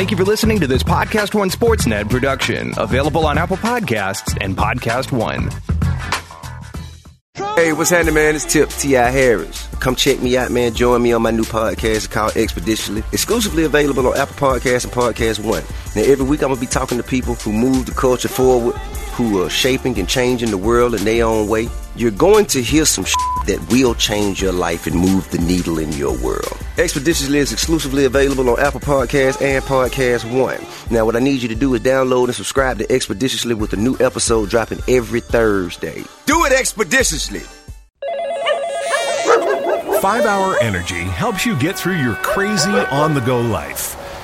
Thank you for listening to this Podcast One Sportsnet production, available on Apple Podcasts and Podcast One. Hey, what's happening, man? It's Tip T.I. Harris. Come check me out, man. Join me on my new podcast called Expeditiously, exclusively available on Apple Podcasts and Podcast One. Now, every week I'm going to be talking to people who move the culture forward, who are shaping and changing the world in their own way. You're going to hear some shit that will change your life and move the needle in your world. Expeditiously is exclusively available on Apple Podcasts and Podcast One. Now, what I need you to do is download and subscribe to Expeditiously with a new episode dropping every Thursday. Do it expeditiously. 5-Hour Energy helps you get through your crazy on-the-go life.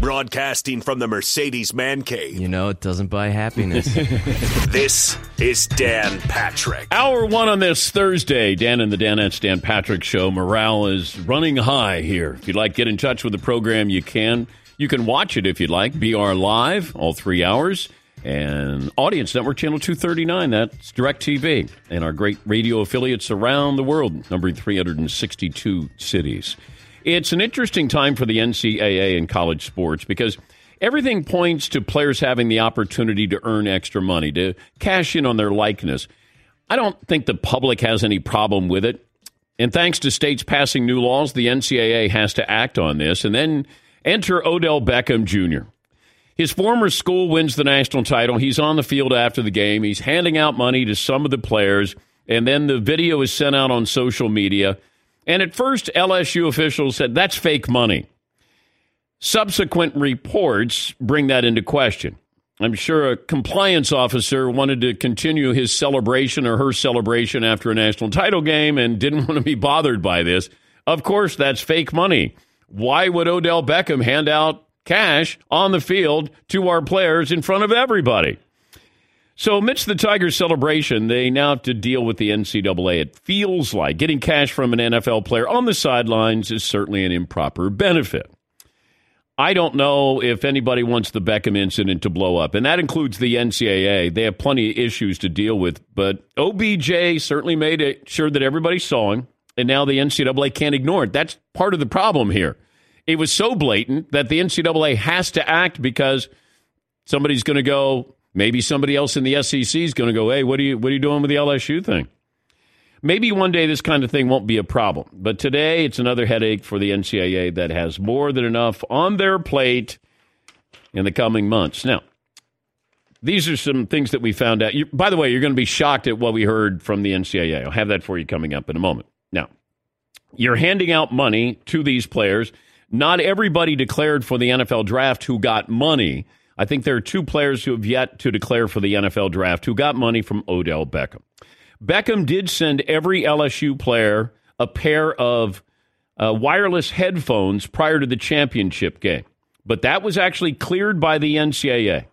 Broadcasting from the Mercedes Man Cave. You know, it doesn't buy happiness. This is Dan Patrick. Hour one on this Thursday. Dan and the Danettes, Dan Patrick Show. Morale is running high here. If you'd like, get in touch with the program, you can. You can watch it if you'd like. BR Live, all 3 hours. And Audience Network, Channel 239, that's DirecTV. And our great radio affiliates around the world, numbering 362 cities. It's an interesting time for the NCAA in college sports because everything points to players having the opportunity to earn extra money, to cash in on their likeness. I don't think the public has any problem with it. And thanks to states passing new laws, the NCAA has to act on this. And then enter Odell Beckham Jr. His former school wins the national title. He's on the field after the game. He's handing out money to some of the players. And then the video is sent out on social media. And at first, LSU officials said, that's fake money. Subsequent reports bring that into question. I'm sure a compliance officer wanted to continue his celebration or her celebration after a national title game and didn't want to be bothered by this. Of course, that's fake money. Why would Odell Beckham hand out cash on the field to our players in front of everybody? So amidst the Tigers' celebration, they now have to deal with the NCAA. It feels like getting cash from an NFL player on the sidelines is certainly an improper benefit. I don't know if anybody wants the Beckham incident to blow up, and that includes the NCAA. They have plenty of issues to deal with, but OBJ certainly made it sure that everybody saw him, and now the NCAA can't ignore it. That's part of the problem here. It was so blatant that the NCAA has to act because somebody's going to go... Maybe somebody else in the SEC is going to go, hey, what are you doing with the LSU thing? Maybe one day this kind of thing won't be a problem. But today it's another headache for the NCAA that has more than enough on their plate in the coming months. Now, these are some things that we found out. By the way, you're going to be shocked at what we heard from the NCAA. I'll have that for you coming up in a moment. Now, you're handing out money to these players. Not everybody declared for the NFL draft who got money. I think there are two players who have yet to declare for the NFL draft who got money from Odell Beckham. Beckham did send every LSU player a pair of wireless headphones prior to the championship game, but that was actually cleared by the NCAA.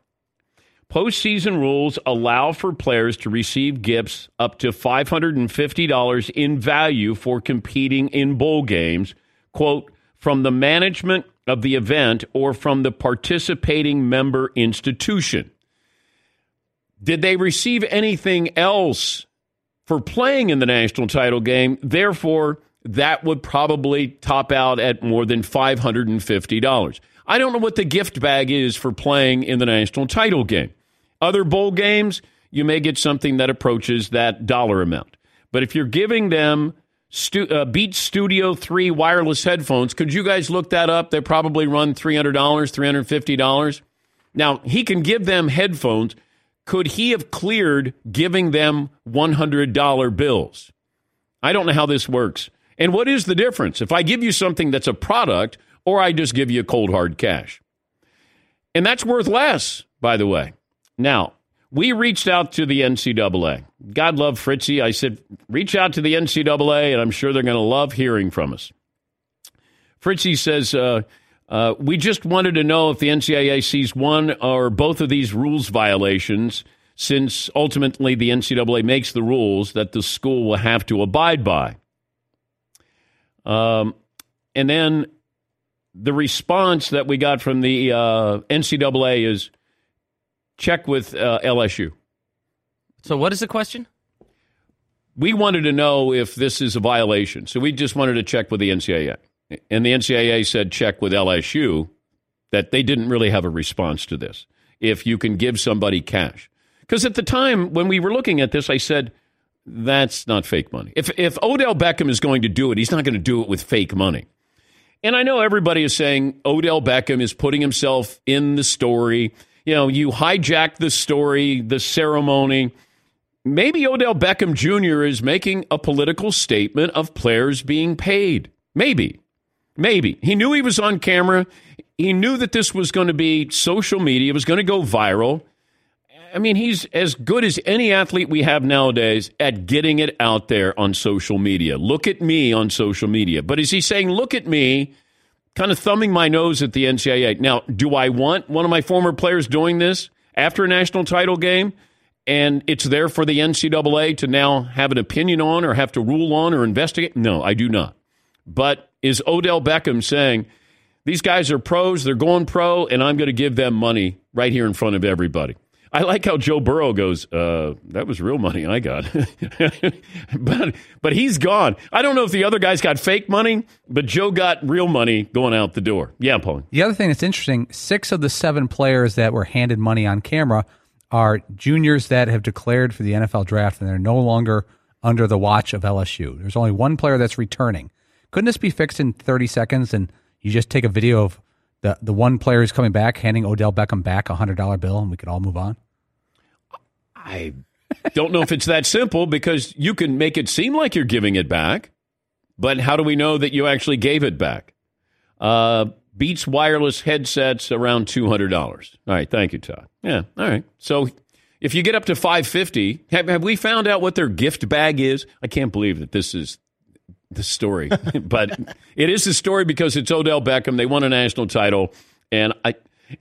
Postseason rules allow for players to receive gifts up to $550 in value for competing in bowl games, quote, from the management of the event or from the participating member institution. Did they receive anything else for playing in the national title game? Therefore, that would probably top out at more than $550. I don't know what the gift bag is for playing in the national title game. Other bowl games, you may get something that approaches that dollar amount. But if you're giving them Beats Studio 3 wireless headphones. Could you guys look that up? They probably run $300, $350. Now, he can give them headphones. Could he have cleared giving them $100 bills? I don't know how this works. And what is the difference? If I give you something that's a product or I just give you cold, hard cash. And that's worth less, by the way. Now, we reached out to the NCAA. God love Fritzy. I said, reach out to the NCAA, and I'm sure they're going to love hearing from us. Fritzy says, we just wanted to know if the NCAA sees one or both of these rules violations since ultimately the NCAA makes the rules that the school will have to abide by. And then the response that we got from the NCAA is check with LSU. So what is the question? We wanted to know if this is a violation. So we just wanted to check with the NCAA. And the NCAA said check with LSU, that they didn't really have a response to this, if you can give somebody cash. Because at the time when we were looking at this, I said, that's not fake money. If Odell Beckham is going to do it, he's not going to do it with fake money. And I know everybody is saying Odell Beckham is putting himself in the story. You know, you hijack the story, the ceremony. Maybe Odell Beckham Jr. is making a political statement of players being paid. Maybe. He knew he was on camera. He knew that this was going to be social media. It was going to go viral. I mean, he's as good as any athlete we have nowadays at getting it out there on social media. Look at me on social media. But is he saying, look at me, kind of thumbing my nose at the NCAA? Now, do I want one of my former players doing this after a national title game, and it's there for the NCAA to now have an opinion on or have to rule on or investigate? No, I do not. But is Odell Beckham saying, these guys are pros, they're going pro, and I'm going to give them money right here in front of everybody? I like how Joe Burrow goes, that was real money I got. but he's gone. I don't know if the other guys got fake money, but Joe got real money going out the door. Yeah, Paul. The other thing that's interesting, 6 of the 7 players that were handed money on camera are juniors that have declared for the NFL draft, and they're no longer under the watch of LSU. There's only one player that's returning. Couldn't this be fixed in 30 seconds and you just take a video of the one player who's coming back, handing Odell Beckham back a $100 bill, and we could all move on? I don't know if it's that simple, because you can make it seem like you're giving it back, but how do we know that you actually gave it back? Beats wireless headsets around $200. All right, thank you, Todd. Yeah, all right. So if you get up to $550, have we found out what their gift bag is? I can't believe that this is the story, but it is the story because it's Odell Beckham. They won a national title, and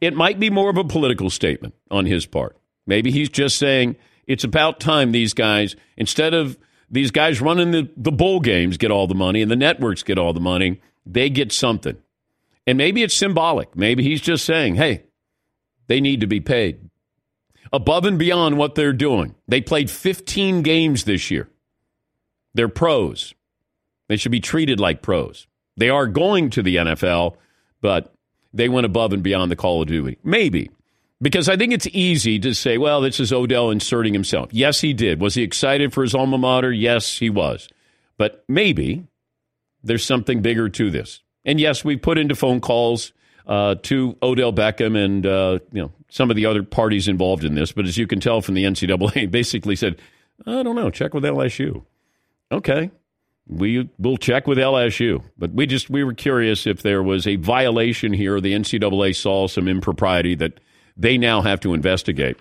it might be more of a political statement on his part. Maybe he's just saying it's about time these guys, instead of these guys running the bowl games, get all the money and the networks get all the money, they get something. And maybe it's symbolic. Maybe he's just saying, hey, they need to be paid above and beyond what they're doing. They played 15 games this year. They're pros. They should be treated like pros. They are going to the NFL, but they went above and beyond the call of duty. Maybe. Because I think it's easy to say, well, this is Odell inserting himself. Yes, he did. Was he excited for his alma mater? Yes, he was. But maybe there's something bigger to this. And yes, we put into phone calls to Odell Beckham and some of the other parties involved in this. But as you can tell from the NCAA, basically said, I don't know, check with LSU. Okay. We'll check with LSU, but we were curious if there was a violation here. The NCAA saw some impropriety that they now have to investigate.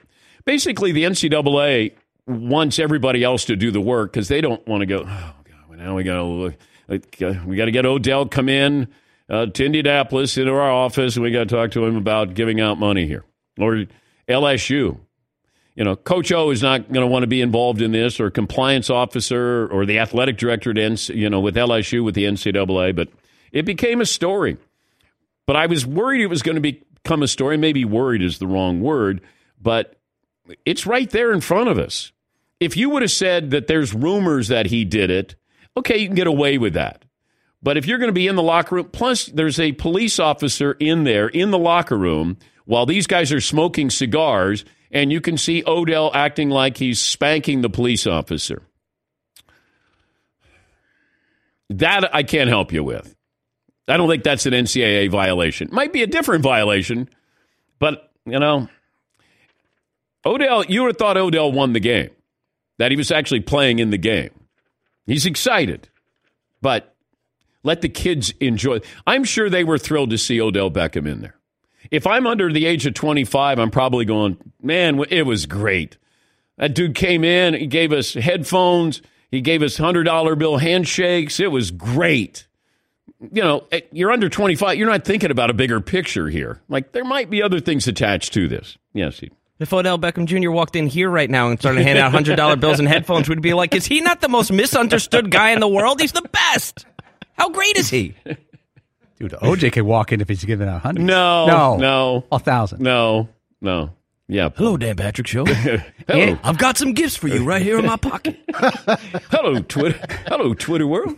Basically, the NCAA wants everybody else to do the work because they don't want to go, oh, God, now we got to get Odell come in to Indianapolis into our office, and we got to talk to him about giving out money here. Or LSU. You know, Coach O is not going to want to be involved in this, or compliance officer, or the athletic director with LSU, with the NCAA. But it became a story. But I was worried it was going to become a story. Maybe worried is the wrong word, but it's right there in front of us. If you would have said that there's rumors that he did it, okay, you can get away with that. But if you're going to be in the locker room, plus there's a police officer in there in the locker room while these guys are smoking cigars, and you can see Odell acting like he's spanking the police officer. That I can't help you with. I don't think that's an NCAA violation. Might be a different violation, but, Odell, you would have thought Odell won the game, that he was actually playing in the game. He's excited, but let the kids enjoy. I'm sure they were thrilled to see Odell Beckham in there. If I'm under the age of 25, I'm probably going, man, it was great. That dude came in, he gave us headphones, he gave us $100 bill handshakes, it was great. You're under 25, you're not thinking about a bigger picture here. Like, there might be other things attached to this. Yes, If Odell Beckham Jr. walked in here right now and started to hand out $100 bills and headphones, we'd be like, is he not the most misunderstood guy in the world? He's the best. How great is he? Dude, OJ could walk in if he's giving out $100. No. $1,000. No. Yeah. Hello, Dan Patrick Show. Hello. I've got some gifts for you right here in my pocket. Hello, Twitter. Hello, Twitter world.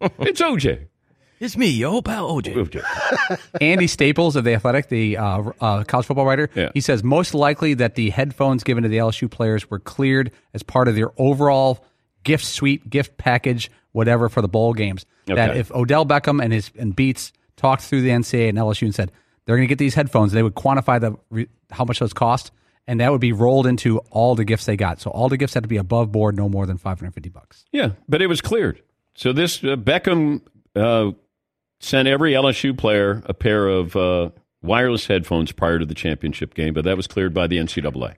It's OJ. It's me, your old pal OJ. Andy Staples of The Athletic, the college football writer, he says most likely that the headphones given to the LSU players were cleared as part of their overall gift suite, gift package, whatever, for the bowl games. Okay. That if Odell Beckham and Beats talked through the NCAA and LSU and said they're going to get these headphones, they would quantify how much those cost, and that would be rolled into all the gifts they got. So all the gifts had to be above board, no more than $550. Yeah, but it was cleared. So this Beckham... sent every LSU player a pair of wireless headphones prior to the championship game, but that was cleared by the NCAA.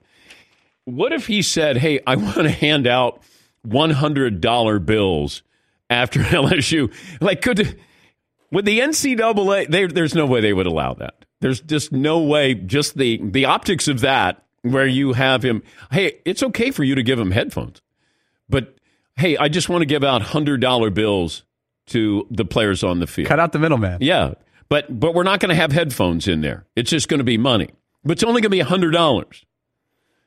What if he said, hey, I want to hand out $100 bills after LSU? Like, would the NCAA, there's no way they would allow that. There's just no way, just the optics of that, where you have him, hey, it's okay for you to give him headphones, but hey, I just want to give out $100 bills to the players on the field. Cut out the middleman. Yeah, but we're not going to have headphones in there. It's just going to be money. But it's only going to be $100.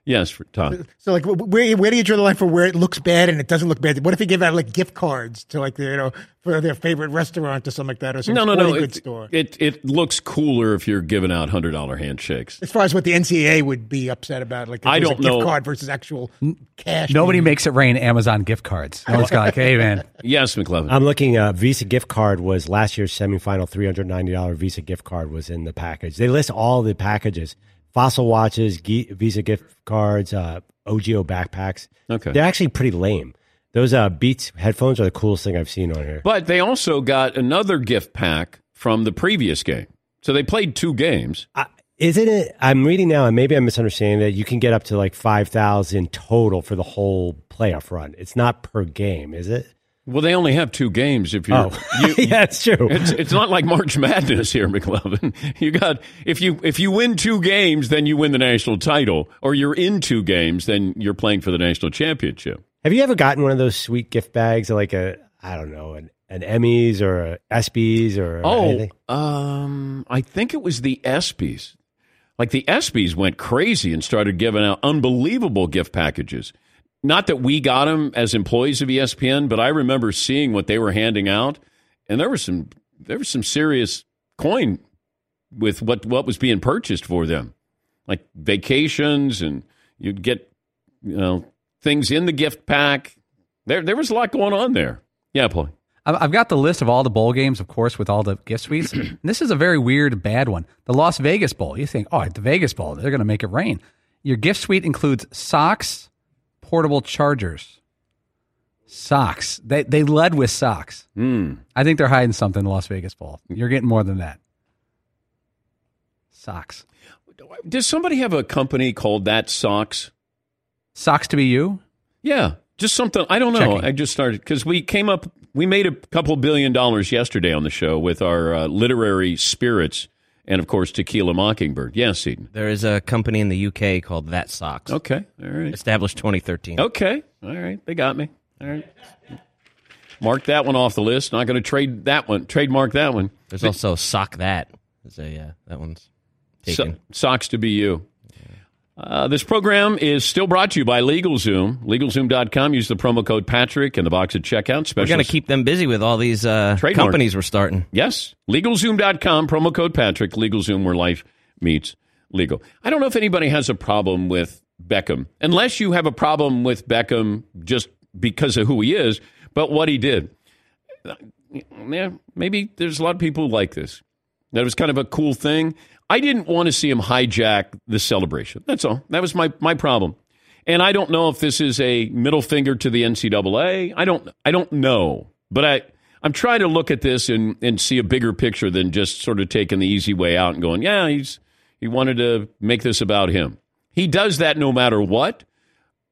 Yes, for Tom. So, like, where do you draw the line for where it looks bad and it doesn't look bad? What if you give out, like, gift cards to, like, for their favorite restaurant or something like that, or some good store? It looks cooler if you're giving out $100 handshakes. As far as what the NCAA would be upset about, like, I don't know. Gift card versus actual cash. Nobody makes it rain Amazon gift cards. No one's got like, hey, man. Yes, McLevin. I'm looking. Visa gift card was last year's semifinal. $390 Visa gift card was in the package. They list all the packages. Fossil watches, Visa gift cards, OGO backpacks. Okay. They're actually pretty lame. Those Beats headphones are the coolest thing I've seen on here. But they also got another gift pack from the previous game. So they played two games. Isn't it? I'm reading now, and maybe I'm misunderstanding that you can get up to like 5,000 total for the whole playoff run. It's not per game, is it? Well, they only have two games. If you're, yeah, it's true. It's not like March Madness here, McLevin. You got if you win two games, then you win the national title, or you're in two games, then you're playing for the national championship. Have you ever gotten one of those sweet gift bags, like an Emmys or an ESPYs or anything? I think it was the ESPYs. Like the ESPYs went crazy and started giving out unbelievable gift packages. Not that we got them as employees of ESPN, but I remember seeing what they were handing out, and there was some serious coin with what was being purchased for them, like vacations, and you'd get things in the gift pack. There was a lot going on there. Yeah, Paul. I've got the list of all the bowl games, of course, with all the gift suites. And this is a very weird, bad one. The Las Vegas Bowl. You think, oh, the Vegas Bowl, they're going to make it rain. Your gift suite includes socks. Portable chargers, socks. They led with socks. I think they're hiding something in the Las Vegas Bowl. You're getting more than that. Socks. Does somebody have a company called That Socks? Socks to be you? Yeah, just something. I don't know. Checking. I just started because we made a couple $1 billion yesterday on the show with our literary spirits. And, of course, Tequila Mockingbird. Yes, Seton. There is a company in the UK called That Socks. Okay. All right. Established 2013. Okay. All right. They got me. All right. Mark that one off the list. Not going to trade that one. Trademark that one. There's also Sock That. That one's taken. Socks to be you. This program is still brought to you by LegalZoom. LegalZoom.com. Use the promo code Patrick in the box at checkout. We're going to keep them busy with all these companies we're starting. Yes. LegalZoom.com. Promo code Patrick. LegalZoom, where life meets legal. I don't know if anybody has a problem with Beckham, unless you have a problem with Beckham just because of who he is, but what he did. Yeah, maybe there's a lot of people like this. That was kind of a cool thing. I didn't want to see him hijack the celebration. That's all. That was my problem. And I don't know if this is a middle finger to the NCAA. I don't know. But I'm trying to look at this and see a bigger picture than just sort of taking the easy way out and going, yeah, he wanted to make this about him. He does that no matter what.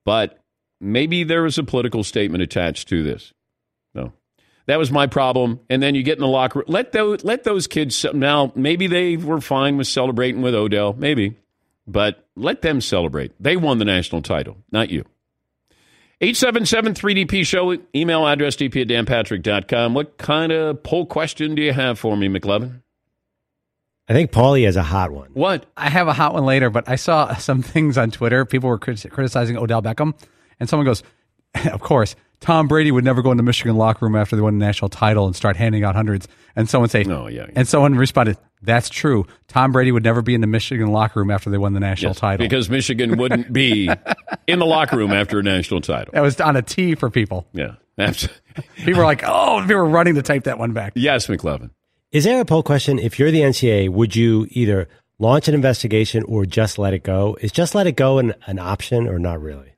But maybe there was a political statement attached to this. No. That was my problem. And then you get in the locker room. Let those kids, now maybe they were fine with celebrating with Odell. Maybe. But let them celebrate. They won the national title, not you. 877-3DP-SHOW. Email address dp@danpatrick.com. What kind of poll question do you have for me, McLevin? I think Paulie has a hot one. What? I have a hot one later, but I saw some things on Twitter. People were criticizing Odell Beckham, and someone goes, of course, Tom Brady would never go into Michigan locker room after they won the national title and start handing out hundreds. And someone say, "No, yeah." And someone responded, "That's true. Tom Brady would never be in the Michigan locker room after they won the national title because Michigan wouldn't be in the locker room after a national title." That was on a tee for people. Yeah, absolutely. People were like, "Oh," we were running to type that one back. Yes, McLevin. Is there a poll question? If you're the NCAA, would you either launch an investigation or just let it go? Is just let it go an option or not really?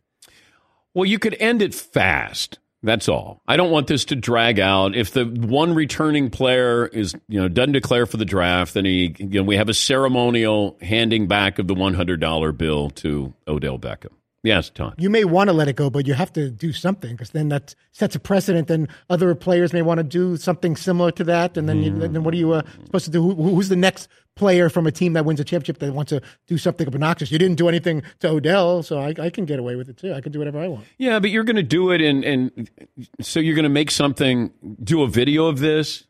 Well, you could end it fast. That's all. I don't want this to drag out. If the one returning player is, doesn't declare for the draft, then we have a ceremonial handing back of the $100 bill to Odell Beckham. Yes, Tom. You may want to let it go, but you have to do something because then that sets a precedent. Then other players may want to do something similar to that. And then, then what are you supposed to do? Who's the next player from a team that wins a championship that wants to do something obnoxious? You didn't do anything to Odell, so I can get away with it too. I can do whatever I want. Yeah, but you're going to do it, and so you're going to make something, do a video of this.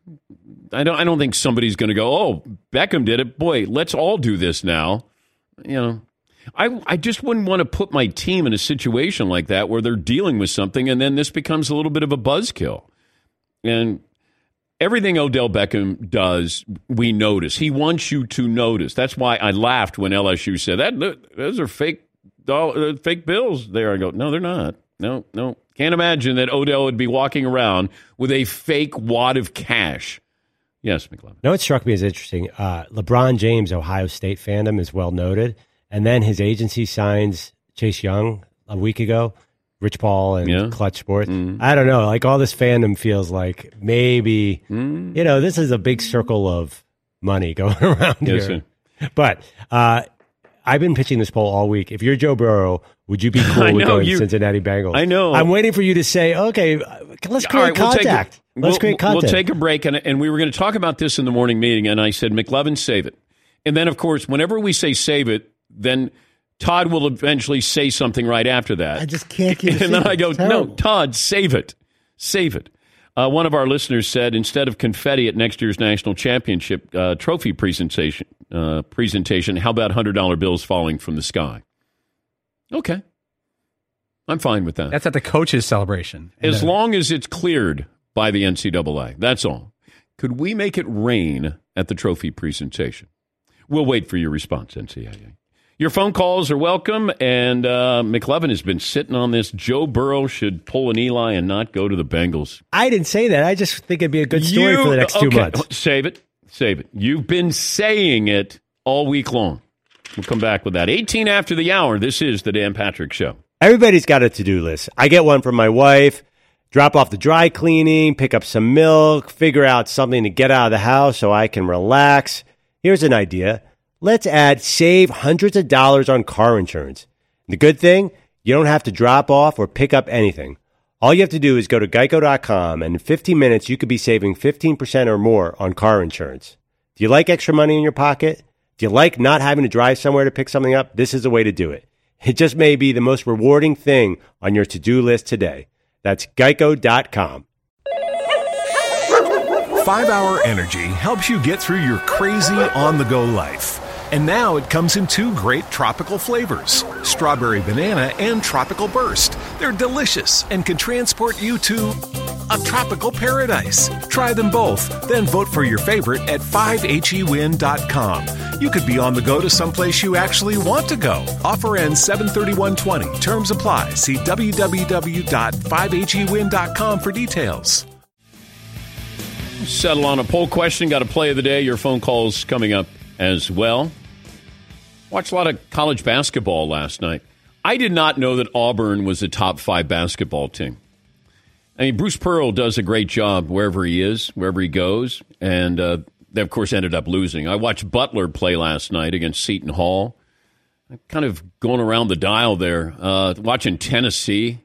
I don't think somebody's going to go, "Oh, Beckham did it. Boy, let's all do this now." I just wouldn't want to put my team in a situation like that where they're dealing with something and then this becomes a little bit of a buzzkill. And everything Odell Beckham does, we notice. He wants you to notice. That's why I laughed when LSU said that. Look, those are fake bills there. I go, no, they're not. No. Can't imagine that Odell would be walking around with a fake wad of cash. Yes, McLevin. No, it struck me as interesting. LeBron James, Ohio State fandom is well noted. And then his agency signs Chase Young a week ago, Rich Paul and Clutch Sports. Mm-hmm. I don't know. Like all this fandom feels like maybe, this is a big circle of money going around here. Sir. But I've been pitching this poll all week. If you're Joe Burrow, would you be cool with going to Cincinnati Bengals? I know. I'm waiting for you to say, okay, let's create contact. Let's create contact. We'll take a break. And we were going to talk about this in the morning meeting. And I said, McLevin, save it. And then, of course, whenever we say save it, then Todd will eventually say something right after that. I just can't get it. And then I go, no, Todd, save it. Save it. One of our listeners said, instead of confetti at next year's national championship trophy presentation, how about $100 bills falling from the sky? Okay. I'm fine with that. That's at the coaches' celebration. As long as it's cleared by the NCAA. That's all. Could we make it rain at the trophy presentation? We'll wait for your response, NCAA. Your phone calls are welcome, and McLevin has been sitting on this. Joe Burrow should pull an Eli and not go to the Bengals. I didn't say that. I just think it'd be a good story for the next 2 months. Save it. You've been saying it all week long. We'll come back with that. 18 after the hour, this is The Dan Patrick Show. Everybody's got a to-do list. I get one from my wife, drop off the dry cleaning, pick up some milk, figure out something to get out of the house so I can relax. Here's an idea. Let's add save hundreds of dollars on car insurance. The good thing, you don't have to drop off or pick up anything. All you have to do is go to geico.com, and in 15 minutes, you could be saving 15% or more on car insurance. Do you like extra money in your pocket? Do you like not having to drive somewhere to pick something up? This is the way to do it. It just may be the most rewarding thing on your to-do list today. That's geico.com. 5-Hour Energy helps you get through your crazy on-the-go life. And now it comes in two great tropical flavors, strawberry banana and tropical burst. They're delicious and can transport you to a tropical paradise. Try them both, then vote for your favorite at 5hewin.com. You could be on the go to someplace you actually want to go. Offer ends 7/31/20. Terms apply. See www.5hewin.com for details. Settle on a poll question. Got a play of the day. Your phone calls coming up as well. Watched a lot of college basketball last night. I did not know that Auburn was a top 5 basketball team. I mean, Bruce Pearl does a great job wherever he is, wherever he goes. And they, of course, ended up losing. I watched Butler play last night against Seton Hall. I'm kind of going around the dial there. Watching Tennessee.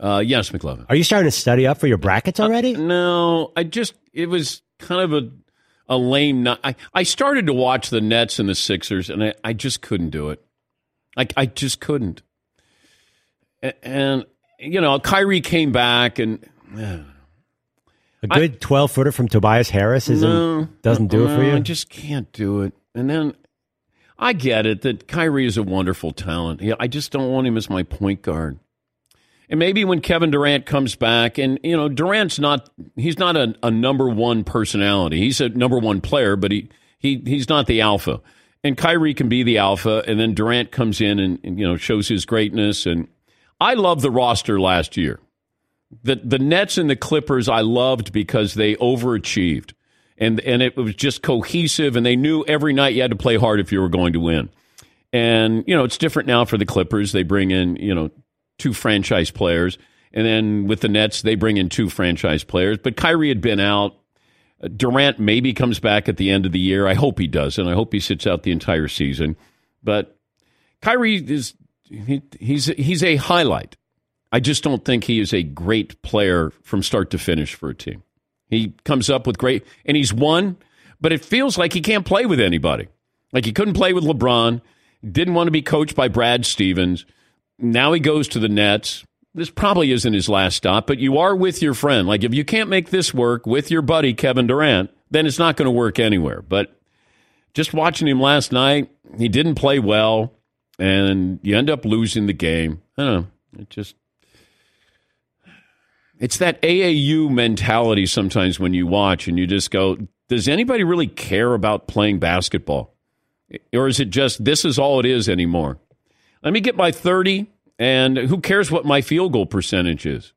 Yes, McLevin. Are you starting to study up for your brackets already? No, it was kind of a lame night. I started to watch the Nets and the Sixers, and I just couldn't do it. I just couldn't. And, you know, Kyrie came back, and a good 12-footer from Tobias Harris doesn't do it for you? I just can't do it. And then I get it that Kyrie is a wonderful talent. I just don't want him as my point guard. And maybe when Kevin Durant comes back, and, you know, Durant's not, he's not a number one personality. He's a number one player, but he's not the alpha. And Kyrie can be the alpha, and then Durant comes in and you know, shows his greatness. And I love the roster last year. The Nets and the Clippers I loved because they overachieved. And it was just cohesive, and they knew every night you had to play hard if you were going to win. And, you know, it's different now for the Clippers. They bring in, you know, two franchise players. And then with the Nets, they bring in two franchise players. But Kyrie had been out. Durant maybe comes back at the end of the year. I hope he does, and I hope he sits out the entire season. But Kyrie is he's a highlight. I just don't think he is a great player from start to finish for a team. He comes up with great, and he's won, but it feels like he can't play with anybody. Like he couldn't play with LeBron, didn't want to be coached by Brad Stevens. Now he goes to the Nets. This probably isn't his last stop, but you are with your friend. Like if you can't make this work with your buddy, Kevin Durant, then it's not going to work anywhere. But just watching him last night, he didn't play well, and you end up losing the game. I don't know. It just... It's that AAU mentality sometimes when you watch and you just go, does anybody really care about playing basketball? Or is it just, this is all it is anymore? Let me get my 30, and who cares what my field goal percentage is?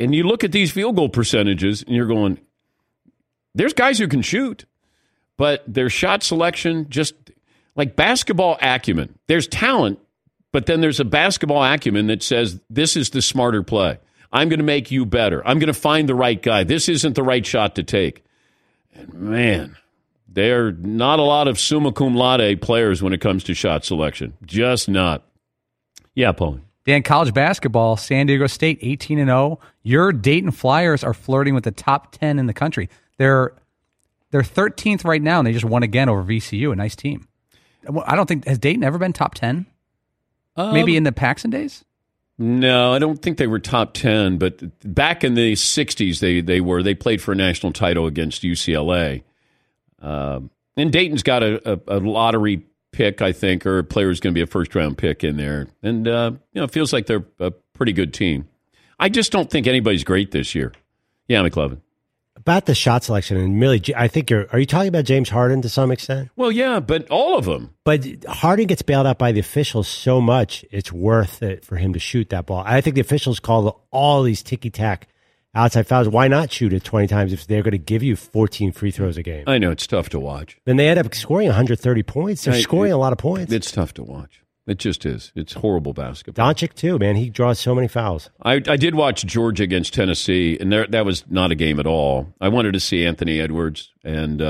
And you look at these field goal percentages, and you're going, there's guys who can shoot, but their shot selection, just like basketball acumen. There's talent. But then there's a basketball acumen that says, this is the smarter play. I'm going to make you better. I'm going to find the right guy. This isn't the right shot to take. And man, there are not a lot of summa cum laude players when it comes to shot selection. Just not. Yeah, Paul. Dan, college basketball, San Diego State, 18-0. Your Dayton Flyers are flirting with the top 10 in the country. They're 13th right now, and they just won again over VCU, a nice team. I don't think, has Dayton ever been top 10? Maybe in the Paxson days? No, I don't think they were top 10, but back in the 60s they were. They played for a national title against UCLA. And Dayton's got a lottery pick, I think, or a player who's going to be a first-round pick in there. And, you know, it feels like they're a pretty good team. I just don't think anybody's great this year. Yeah, McLevin. About the shot selection, and really, I think are you talking about James Harden to some extent? Well, yeah, but all of them. But Harden gets bailed out by the officials so much, it's worth it for him to shoot that ball. I think the officials call all these ticky-tack outside fouls. Why not shoot it 20 times if they're going to give you 14 free throws a game? I know, it's tough to watch. Then they end up scoring 130 points. They're scoring a lot of points. It's tough to watch. It just is. It's horrible basketball. Doncic, too, man. He draws so many fouls. I did watch Georgia against Tennessee, and that was not a game at all. I wanted to see Anthony Edwards, and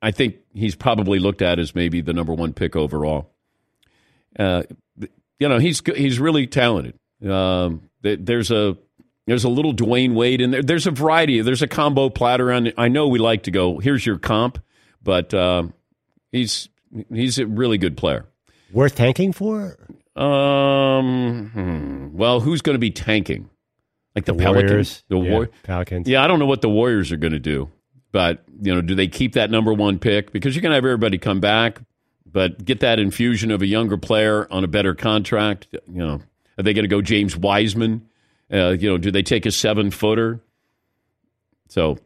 I think he's probably looked at as maybe the number one pick overall. You know, he's really talented. There's a little Dwayne Wade in there. There's a variety. There's a combo platter. I know we like to go, here's your comp, but he's a really good player. Worth tanking for? Well, who's going to be tanking? Like the Pelicans? Pelicans. Yeah, I don't know what the Warriors are going to do. But, you know, do they keep that number one pick? Because you're going to have everybody come back, but get that infusion of a younger player on a better contract. You know, are they going to go James Wiseman? You know, do they take a 7-footer? So,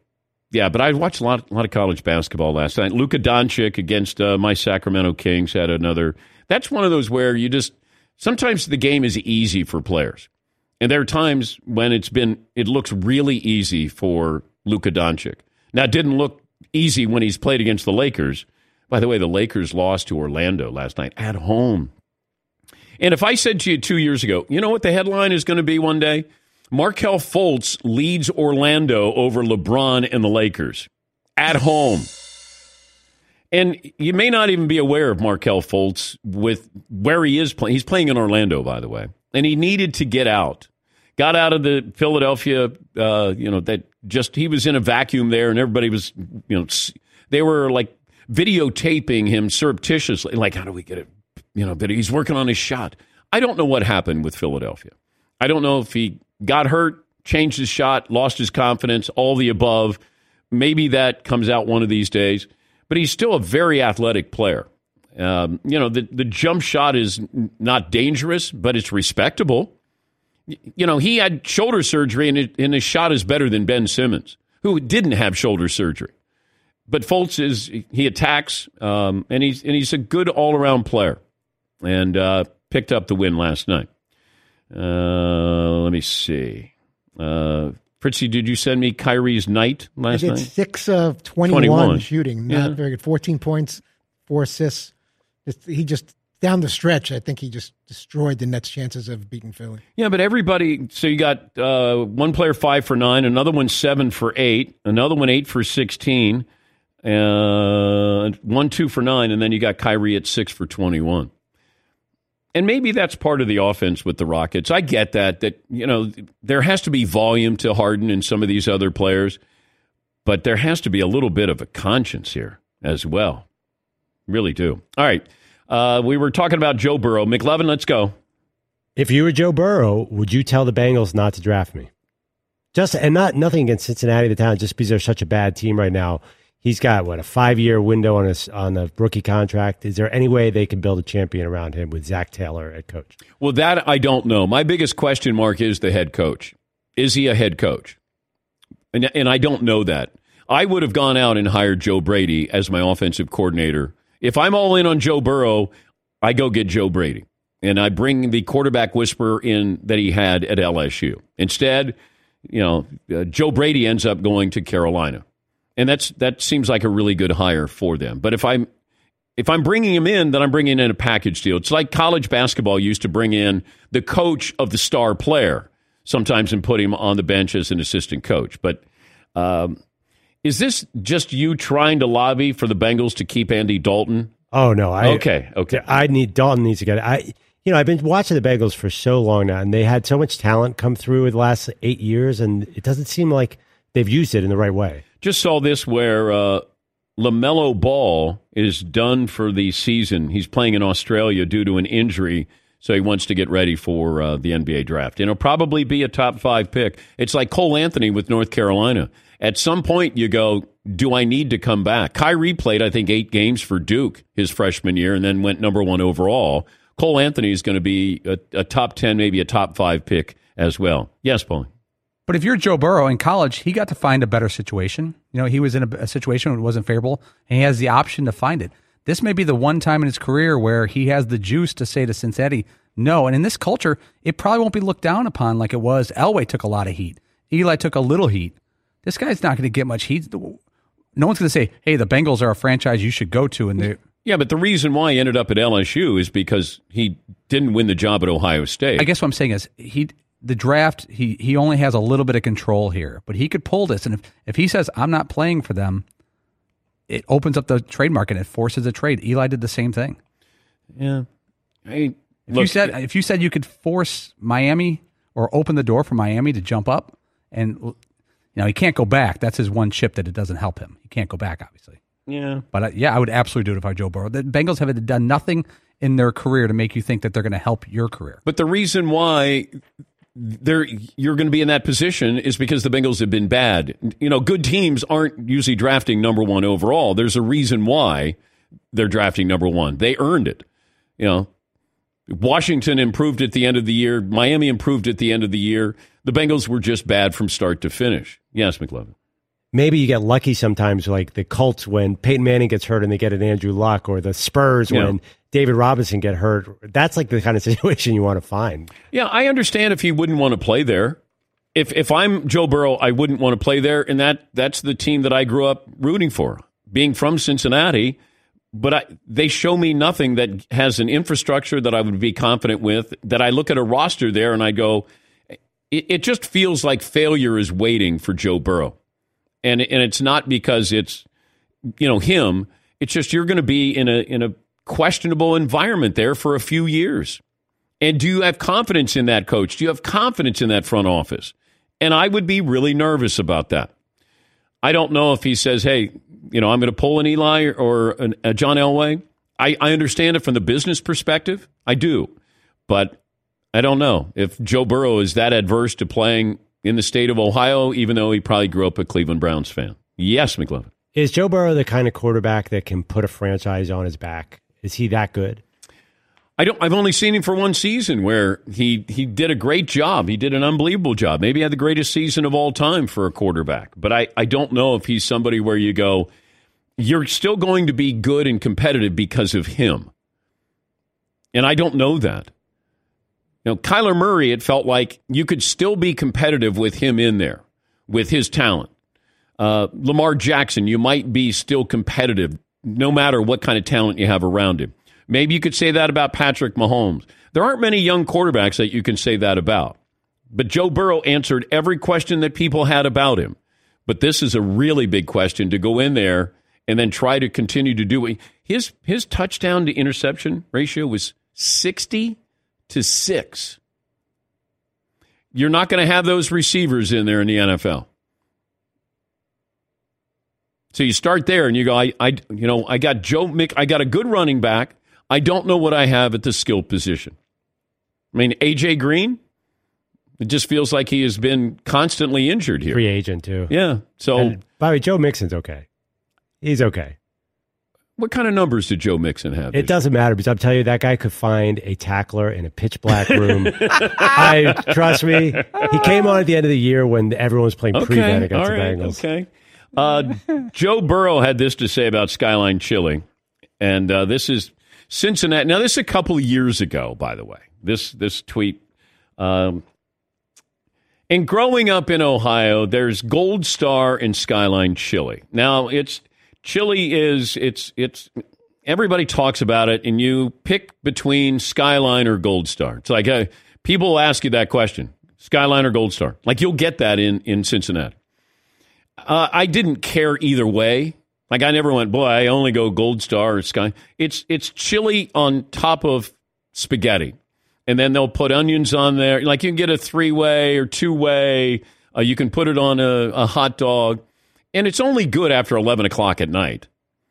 yeah, but I watched a lot of college basketball last night. Luka Doncic against my Sacramento Kings had another... That's one of those where you just, sometimes the game is easy for players. And there are times when it looks really easy for Luka Doncic. Now, it didn't look easy when he's played against the Lakers. By the way, the Lakers lost to Orlando last night at home. And if I said to you 2 years ago, you know what the headline is going to be one day? Markelle Fultz leads Orlando over LeBron and the Lakers at home. And you may not even be aware of Markelle Fultz with where he is playing. He's playing in Orlando, by the way. And he needed to get out got out of the Philadelphia, he was in a vacuum there, and everybody was, they were like videotaping him surreptitiously. Like, how do we get it? That he's working on his shot. I don't know what happened with Philadelphia. I don't know if he got hurt, changed his shot, lost his confidence, all the above. Maybe that comes out one of these days. But he's still a very athletic player. The jump shot is not dangerous, but it's respectable. He had shoulder surgery, and his shot is better than Ben Simmons, who didn't have shoulder surgery. But Fultz attacks, and he's a good all-around player, and picked up the win last night. Let me see. Fritzy, did you send me Kyrie's night last night? I did. 6 of 21 shooting. Not very good. 14 points, 4 assists. He just, down the stretch, I think he just destroyed the Nets' chances of beating Philly. Yeah, but everybody, so you got one player 5 for 9, another one 7 for 8, another one 8 for 16, and one 2 for 9, and then you got Kyrie at 6 for 21. And maybe that's part of the offense with the Rockets. I get that there has to be volume to Harden and some of these other players, but there has to be a little bit of a conscience here as well. Really do. All right. We were talking about Joe Burrow. McLevin, let's go. If you were Joe Burrow, would you tell the Bengals not to draft me? Nothing against Cincinnati, the town, just because they're such a bad team right now. He's got, a 5-year window on a rookie contract. Is there any way they can build a champion around him with Zach Taylor at coach? Well, that I don't know. My biggest question mark is the head coach. Is he a head coach? And I don't know that. I would have gone out and hired Joe Brady as my offensive coordinator. If I'm all in on Joe Burrow, I go get Joe Brady. And I bring the quarterback whisperer in that he had at LSU. Instead, Joe Brady ends up going to Carolina. And that seems like a really good hire for them. But if I'm bringing him in, then I'm bringing in a package deal. It's like college basketball used to bring in the coach of the star player sometimes and put him on the bench as an assistant coach. But is this just you trying to lobby for the Bengals to keep Andy Dalton? Oh, no. Okay. Dalton needs to get it. I've been watching the Bengals for so long now, and they had so much talent come through in the last 8 years, and it doesn't seem like they've used it in the right way. Just saw this where LaMelo Ball is done for the season. He's playing in Australia due to an injury, so he wants to get ready for the NBA draft. And it'll probably be a top 5 pick. It's like Cole Anthony with North Carolina. At some point, you go, do I need to come back? Kyrie played, I think, 8 games for Duke his freshman year and then went number 1 overall. Cole Anthony is going to be a top 10, maybe a top 5 pick as well. Yes, Paul. But if you're Joe Burrow in college, he got to find a better situation. He was in a situation that wasn't favorable, and he has the option to find it. This may be the one time in his career where he has the juice to say to Cincinnati, no. And in this culture, it probably won't be looked down upon like it was. Elway took a lot of heat. Eli took a little heat. This guy's not going to get much heat. No one's going to say, hey, the Bengals are a franchise you should go to. Yeah, but the reason why he ended up at LSU is because he didn't win the job at Ohio State. I guess what I'm saying is the draft, he only has a little bit of control here, but he could pull this. And if he says, I'm not playing for them, it opens up the trade market. It forces a trade. Eli did the same thing. Yeah. If you said you could force Miami or open the door for Miami to jump up, and he can't go back. That's his one chip that it doesn't help him. He can't go back, obviously. Yeah. But I would absolutely do it if I were Joe Burrow. The Bengals have done nothing in their career to make you think that they're going to help your career. But the reason why you're going to be in that position is because the Bengals have been bad. Good teams aren't usually drafting number 1 overall. There's a reason why they're drafting number 1. They earned it. Washington improved at the end of the year. Miami improved at the end of the year. The Bengals were just bad from start to finish. Yes, McLevin. Maybe you get lucky sometimes, like the Colts when Peyton Manning gets hurt and they get an Andrew Luck, or the Spurs when David Robinson get hurt. That's like the kind of situation you want to find. Yeah, I understand if he wouldn't want to play there. If I'm Joe Burrow, I wouldn't want to play there, and that's the team that I grew up rooting for, being from Cincinnati. But they show me nothing that has an infrastructure that I would be confident with, that I look at a roster there and I go, it just feels like failure is waiting for Joe Burrow. And it's not because it's, him. It's just you're going to be in a questionable environment there for a few years. And do you have confidence in that coach? Do you have confidence in that front office? And I would be really nervous about that. I don't know if he says, hey, you know, I'm going to pull an Eli or a John Elway. I understand it from the business perspective. I do. But I don't know if Joe Burrow is that adverse to playing in the state of Ohio, even though he probably grew up a Cleveland Browns fan. Yes, McLovin. Is Joe Burrow the kind of quarterback that can put a franchise on his back? Is he that good? I've only seen him for one season where he did a great job. He did an unbelievable job. Maybe had the greatest season of all time for a quarterback. But I don't know if he's somebody where you go, you're still going to be good and competitive because of him. And I don't know that. You know, Kyler Murray, it felt like you could still be competitive with him in there, with his talent. Lamar Jackson, you might be still competitive no matter what kind of talent you have around him. Maybe you could say that about Patrick Mahomes. There aren't many young quarterbacks that you can say that about. But Joe Burrow answered every question that people had about him. But this is a really big question to go in there and then try to continue to do it. His touchdown to interception ratio was 60-6. You're not going to have those receivers in there in the NFL. So you start there and you go, I got Joe Mick. I got a good running back. I don't know what I have at the skill position. I mean, A.J. Green, it just feels like he has been constantly injured here. Free agent, too. Yeah. So, and by the way, Joe Mixon's okay. He's okay. What kind of numbers did Joe Mixon have? It doesn't matter, because I'm telling you, that guy could find a tackler in a pitch black room. Trust me, he came on at the end of the year when everyone was playing prevent against the Bengals. Okay. Joe Burrow had this to say about Skyline Chili, and this is Cincinnati. Now, this is a couple of years ago, by the way, this tweet. And growing up in Ohio, there's Gold Star and Skyline Chili. Now, chili is everybody talks about it, and you pick between Skyline or Gold Star. It's like people will ask you that question, Skyline or Gold Star. Like, you'll get that in Cincinnati. I didn't care either way. Like, I never went, boy, I only go Gold Star or Sky. It's chili on top of spaghetti. And then they'll put onions on there. Like, you can get a 3-way or 2-way. You can put it on a hot dog. And it's only good after 11 o'clock at night.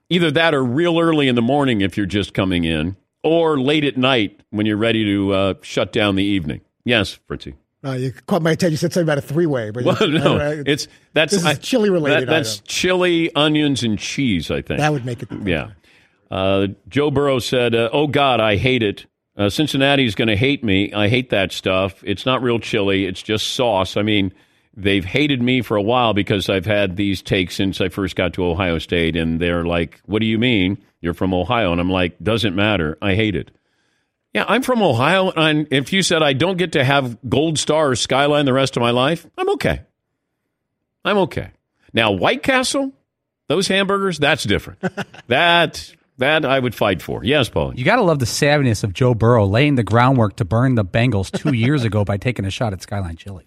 Either that or real early in the morning if you're just coming in. Or late at night when you're ready to shut down the evening. Yes, Fritzy. You caught my attention. You said something about a 3-way, but it's chili related. That's chili, onions, and cheese. I think that would make it. Yeah. Joe Burrow said, "Oh God, I hate it. Cincinnati's going to hate me. I hate that stuff. It's not real chili. It's just sauce. I mean, they've hated me for a while because I've had these takes since I first got to Ohio State, and they're like, 'What do you mean? You're from Ohio?' And I'm like, 'Doesn't matter. I hate it.'" Yeah, I'm from Ohio, and if you said I don't get to have Gold Star or Skyline the rest of my life, I'm okay. I'm okay. Now, White Castle, those hamburgers, that's different. that I would fight for. Yes, Paul? You got to love the savviness of Joe Burrow laying the groundwork to burn the Bengals 2 years ago by taking a shot at Skyline Chili.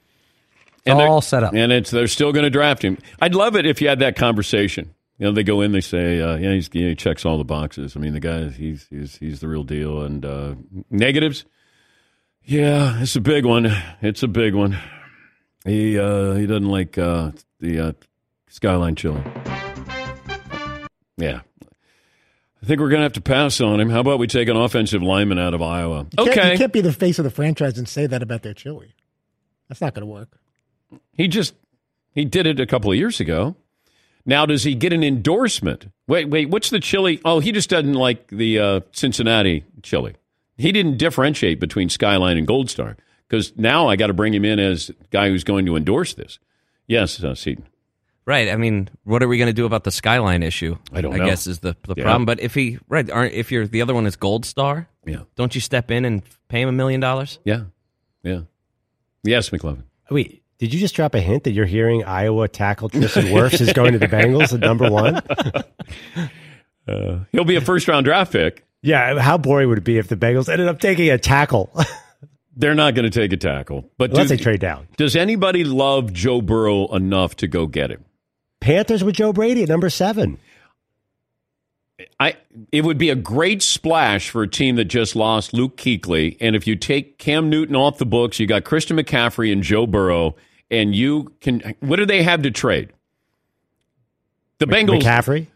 It's all set up. And they're still going to draft him. I'd love it if you had that conversation. You know, they go in, they say, he checks all the boxes. I mean, the guy, he's the real deal. And negatives? Yeah, it's a big one. It's a big one. He doesn't like the Skyline Chili. Yeah. I think we're going to have to pass on him. How about we take an offensive lineman out of Iowa? You can't be the face of the franchise and say that about their chili. That's not going to work. He did it a couple of years ago. Now, does he get an endorsement? Wait, what's the chili? Oh, he just doesn't like the Cincinnati chili. He didn't differentiate between Skyline and Gold Star, because now I got to bring him in as guy who's going to endorse this. Yes, Seton. Right. I mean, what are we going to do about the Skyline issue? I don't know. I guess is the problem. But if if you're the other one is Gold Star, yeah, don't you step in and pay him $1 million? Yeah. Yeah. Yes, McLovin. Wait. Did you just drop a hint that you're hearing Iowa tackle Tristan Wirfs is going to the Bengals at number one? He'll be a first-round draft pick. Yeah, how boring would it be if the Bengals ended up taking a tackle? They're not going to take a tackle. But unless they trade down. Does anybody love Joe Burrow enough to go get him? Panthers with Joe Brady at number 7. It would be a great splash for a team that just lost Luke Kuechly. And if you take Cam Newton off the books, you got Christian McCaffrey and Joe Burrow, and you can. What do they have to trade? The Bengals. McCaffrey?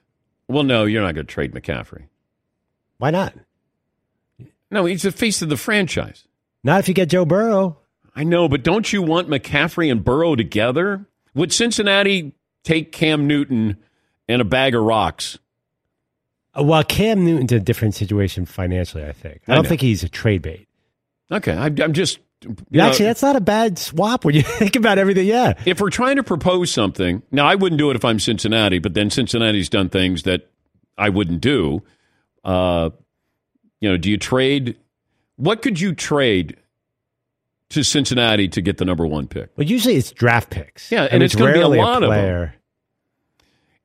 Well, no, you're not going to trade McCaffrey. Why not? No, he's the face of the franchise. Not if you get Joe Burrow. I know, but don't you want McCaffrey and Burrow together? Would Cincinnati take Cam Newton and a bag of rocks? Well, Cam Newton's a different situation financially, I think. I don't think he's a trade bait. Okay, I'm just... Actually, that's not a bad swap when you think about everything, yeah. If we're trying to propose something... Now, I wouldn't do it if I'm Cincinnati, but then Cincinnati's done things that I wouldn't do. Do you trade... What could you trade to Cincinnati to get the number one pick? Well, usually it's draft picks. Yeah, and it's going to be a lot of them.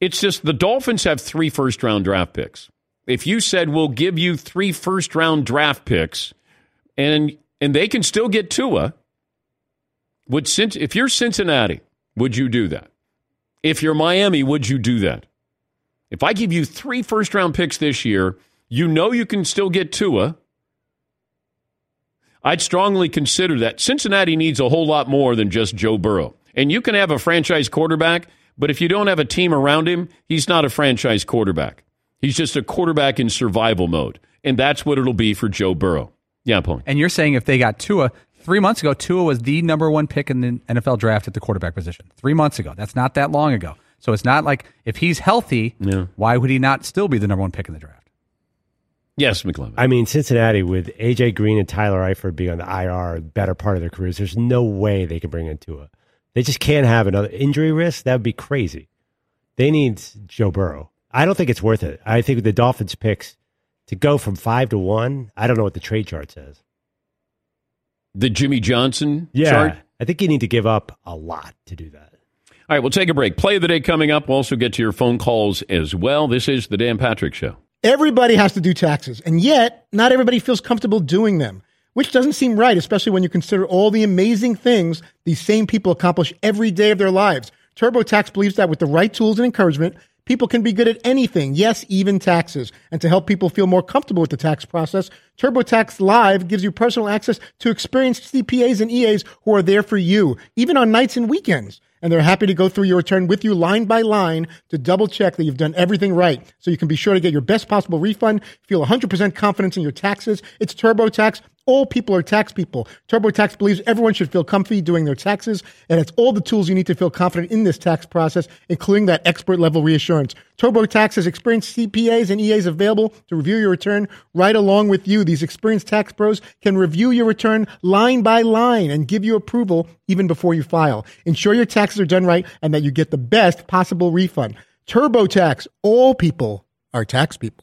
It's just the Dolphins have 3 first-round draft picks. If you said, we'll give you 3 first-round draft picks, and they can still get Tua, if you're Cincinnati, would you do that? If you're Miami, would you do that? If I give you 3 first-round picks this year, you can still get Tua, I'd strongly consider that. Cincinnati needs a whole lot more than just Joe Burrow. And you can have a franchise quarterback, but if you don't have a team around him, he's not a franchise quarterback. He's just a quarterback in survival mode. And that's what it'll be for Joe Burrow. Yeah, Paul. And you're saying if they got Tua, 3 months ago, Tua was the number one pick in the NFL draft at the quarterback position. 3 months ago. That's not that long ago. So it's not like if he's healthy, why would he not still be the number one pick in the draft? Yes, McClellan. I mean, Cincinnati, with A.J. Green and Tyler Eifert being on the IR, better part of their careers, there's no way they can bring in Tua. They just can't have another injury risk. That would be crazy. They need Joe Burrow. I don't think it's worth it. I think the Dolphins picks to go from 5 to 1, I don't know what the trade chart says. The Jimmy Johnson chart? I think you need to give up a lot to do that. All right, we'll take a break. Play of the day coming up. We'll also get to your phone calls as well. This is The Dan Patrick Show. Everybody has to do taxes, and yet not everybody feels comfortable doing them, which doesn't seem right, especially when you consider all the amazing things these same people accomplish every day of their lives. TurboTax believes that with the right tools and encouragement, people can be good at anything, yes, even taxes. And to help people feel more comfortable with the tax process, TurboTax Live gives you personal access to experienced CPAs and EAs who are there for you, even on nights and weekends. And they're happy to go through your return with you line by line to double-check that you've done everything right so you can be sure to get your best possible refund, feel 100% confidence in your taxes. It's TurboTax. All people are tax people. TurboTax believes everyone should feel comfy doing their taxes, and it's all the tools you need to feel confident in this tax process, including that expert-level reassurance. TurboTax has experienced CPAs and EAs available to review your return right along with you. These experienced tax pros can review your return line by line and give you approval even before you file. Ensure your taxes are done right and that you get the best possible refund. TurboTax. All people are tax people.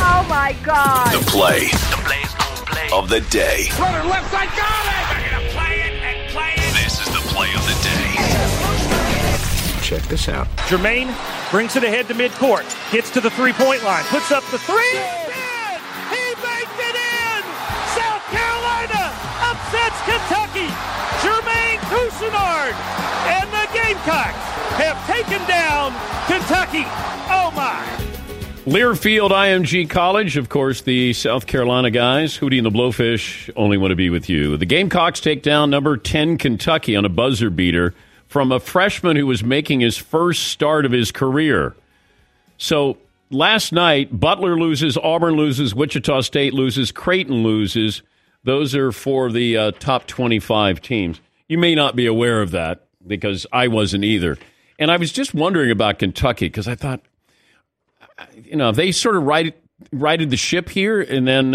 Oh, my God. The play of the day. Runner left side, got it! We're going to play it. This is the play of the day. Check this out. Jermaine brings it ahead to midcourt. Gets to the three-point line. Puts up the three. He makes it in! South Carolina upsets Kentucky. Jermaine Cousinard and the Gamecocks have taken down Kentucky. Oh, my. Learfield IMG College, of course, the South Carolina guys, Hootie and the Blowfish, only want to be with you. The Gamecocks take down number 10 Kentucky on a buzzer beater from a freshman who was making his first start of his career. So last night, Butler loses, Auburn loses, Wichita State loses, Creighton loses. Those are for the top 25 teams. You may not be aware of that because I wasn't either. And I was just wondering about Kentucky because I thought, you know, they sort of righted the ship here, and then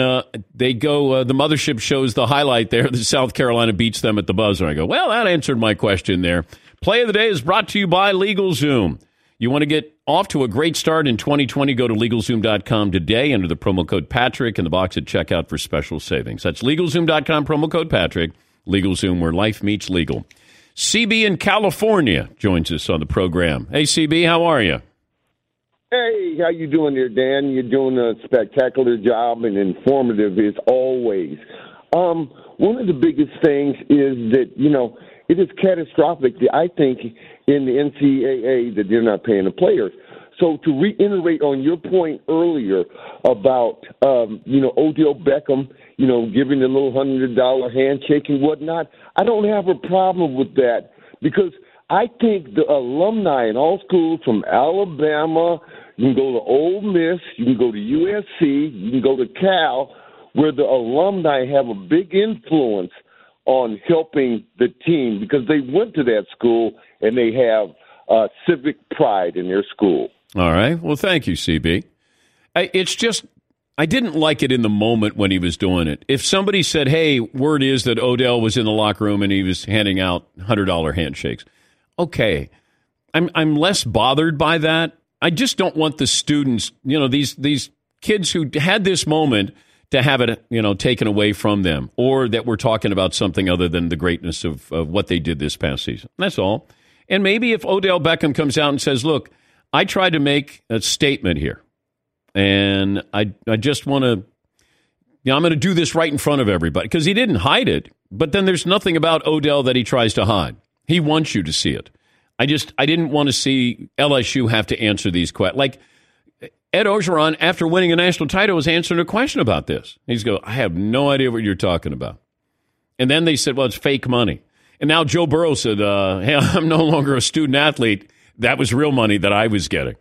they go, the mothership shows the highlight there that South Carolina beats them at the buzzer. I go, well, that answered my question there. Play of the Day is brought to you by LegalZoom. You want to get off to a great start in 2020, go to LegalZoom.com today under the promo code Patrick in the box at checkout for special savings. That's LegalZoom.com, promo code Patrick. LegalZoom, where life meets legal. CB in California joins us on the program. Hey, CB, how are you? Hey, how you doing there, Dan? You're doing a spectacular job and informative as always. One of the biggest things is that, you know, it is catastrophic, I think, in the NCAA that they're not paying the players. So to reiterate on your point earlier about, you know, Odell Beckham, you know, giving the little $100 handshake and whatnot, I don't have a problem with that because I think the alumni in all schools from Alabama, you can go to Ole Miss, you can go to USC, you can go to Cal, where the alumni have a big influence on helping the team because they went to that school and they have civic pride in their school. All right. Well, thank you, CB. It's just I didn't like it in the moment when he was doing it. If somebody said, hey, word is that Odell was in the locker room and he was handing out $100 handshakes. Okay, I'm less bothered by that. I just don't want the students, you know, these kids who had this moment to have it, you know, taken away from them, or that we're talking about something other than the greatness of what they did this past season. That's all. And maybe if Odell Beckham comes out and says, look, I tried to make a statement here, and I just want to, you know, I'm going to do this right in front of everybody, because he didn't hide it, but then there's nothing about Odell that he tries to hide. He wants you to see it. I didn't want to see LSU have to answer these questions. Like Ed Orgeron, after winning a national title, was answering a question about this. He's going, I have no idea what you're talking about. And then they said, well, it's fake money. And now Joe Burrow said, hey, I'm no longer a student athlete. That was real money that I was getting.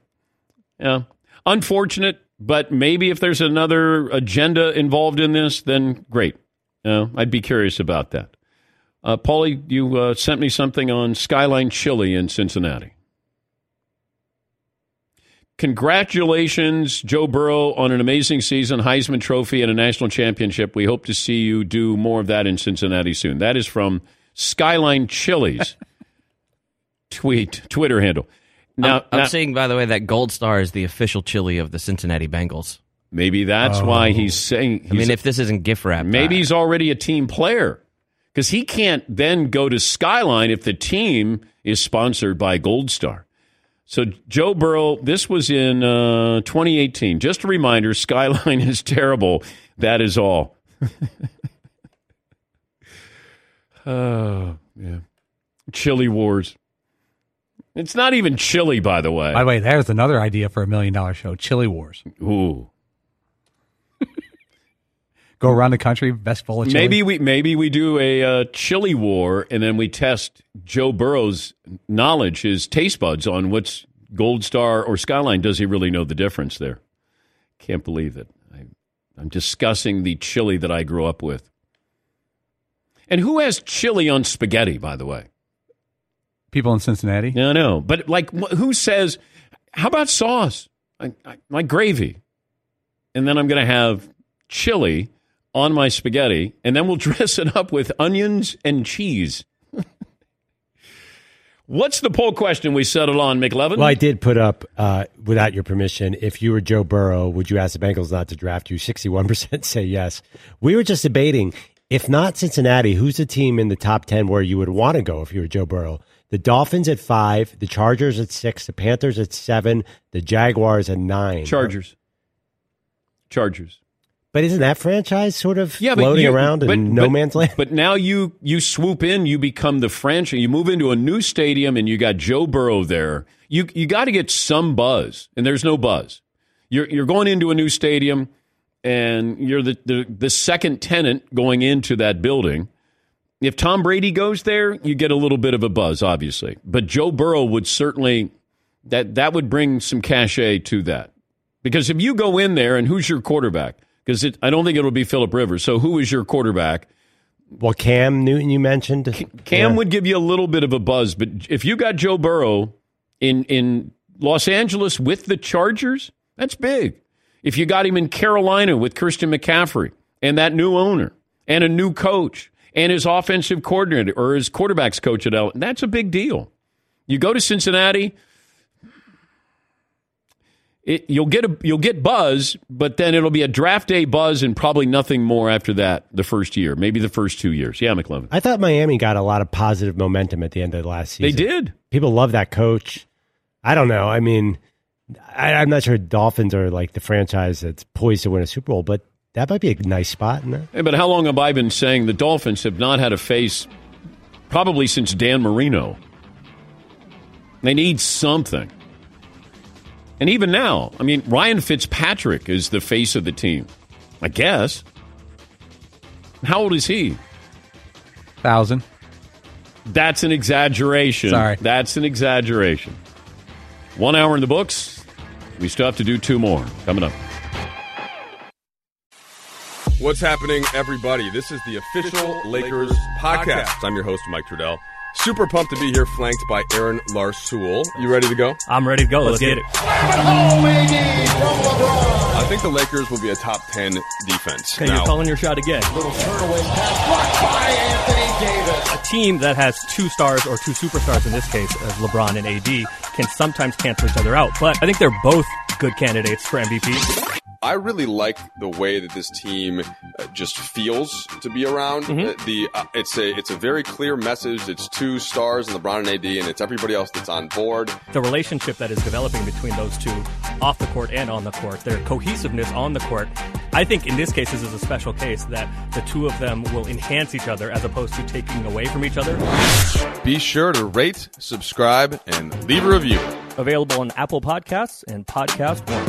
Yeah. Unfortunate, but maybe if there's another agenda involved in this, then great. I'd be curious about that. Paulie, you sent me something on Skyline Chili in Cincinnati. Congratulations, Joe Burrow, on an amazing season, Heisman Trophy, and a national championship. We hope to see you do more of that in Cincinnati soon. That is from Skyline Chili's Twitter handle. Now, I'm seeing, by the way, that Gold Star is the official chili of the Cincinnati Bengals. Maybe that's why he's saying... I mean, if this isn't gift wrap... Maybe he's already a team player. Because he can't then go to Skyline if the team is sponsored by Gold Star. So Joe Burrow, this was in 2018. Just a reminder, Skyline is terrible. That is all. Oh, yeah. Chili Wars. It's not even chili, by the way. By the way, there's another idea for a $1 million show, Chili Wars. Ooh. Go around the country, best full of chili. Maybe we do a chili war, and then we test Joe Burrow's knowledge, his taste buds on what's Gold Star or Skyline. Does he really know the difference there? Can't believe it. I'm discussing the chili that I grew up with. And who has chili on spaghetti, by the way? People in Cincinnati? No, no. But, like, who says, how about sauce? Like gravy. And then I'm going to have chili on my spaghetti, and then we'll dress it up with onions and cheese. What's the poll question we settled on, McLevin? Well, I did put up, without your permission, if you were Joe Burrow, would you ask the Bengals not to draft you? 61% say yes. We were just debating, if not Cincinnati, who's the team in the top 10 where you would want to go if you were Joe Burrow? The Dolphins at 5, the Chargers at 6, the Panthers at 7, the Jaguars at 9. Chargers. But isn't that franchise sort of floating around in no man's land? But now you swoop in, you become the franchise. You move into a new stadium, and you got Joe Burrow there. You got to get some buzz, and there's no buzz. You're going into a new stadium, and you're the second tenant going into that building. If Tom Brady goes there, you get a little bit of a buzz, obviously. But Joe Burrow would certainly, that would bring some cachet to that. Because if you go in there, and who's your quarterback? because I don't think it would be Phillip Rivers. So who is your quarterback? Well, Cam Newton, you mentioned. Cam would give you a little bit of a buzz, but if you got Joe Burrow in Los Angeles with the Chargers, that's big. If you got him in Carolina with Christian McCaffrey and that new owner and a new coach and his offensive coordinator or his quarterback's coach at LSU, that's a big deal. You go to Cincinnati, you'll get buzz, but then it'll be a draft day buzz and probably nothing more after that the first year, maybe the first 2 years. Yeah, McLevin. I thought Miami got a lot of positive momentum at the end of the last season. They did. People love that coach. I don't know. I mean, I'm not sure Dolphins are like the franchise that's poised to win a Super Bowl, but that might be a nice spot. Hey, but how long have I been saying the Dolphins have not had a face probably since Dan Marino? They need something. And even now, I mean, Ryan Fitzpatrick is the face of the team, I guess. How old is he? 1,000. That's an exaggeration. Sorry. That's an exaggeration. 1 hour in the books. We still have to do two more. Coming up. What's happening, everybody? This is the official Lakers podcast. I'm your host, Mike Trudell. Super pumped to be here, flanked by Aaron Larsoul. You ready to go? I'm ready to go. Let's get it. I think the Lakers will be a top 10 defense. Okay, now, you're calling your shot again. Little turnaway pass blocked by Anthony Davis. A team that has two stars or two superstars, in this case, as LeBron and AD, can sometimes cancel each other out. But I think they're both good candidates for MVP. I really like the way that this team just feels to be around. Mm-hmm. It's a very clear message. It's two stars and LeBron and AD, and it's everybody else that's on board. The relationship that is developing between those two off the court and on the court, their cohesiveness on the court, I think in this case this is a special case that the two of them will enhance each other as opposed to taking away from each other. Be sure to rate, subscribe, and leave a review. Available on Apple Podcasts and Podcast One.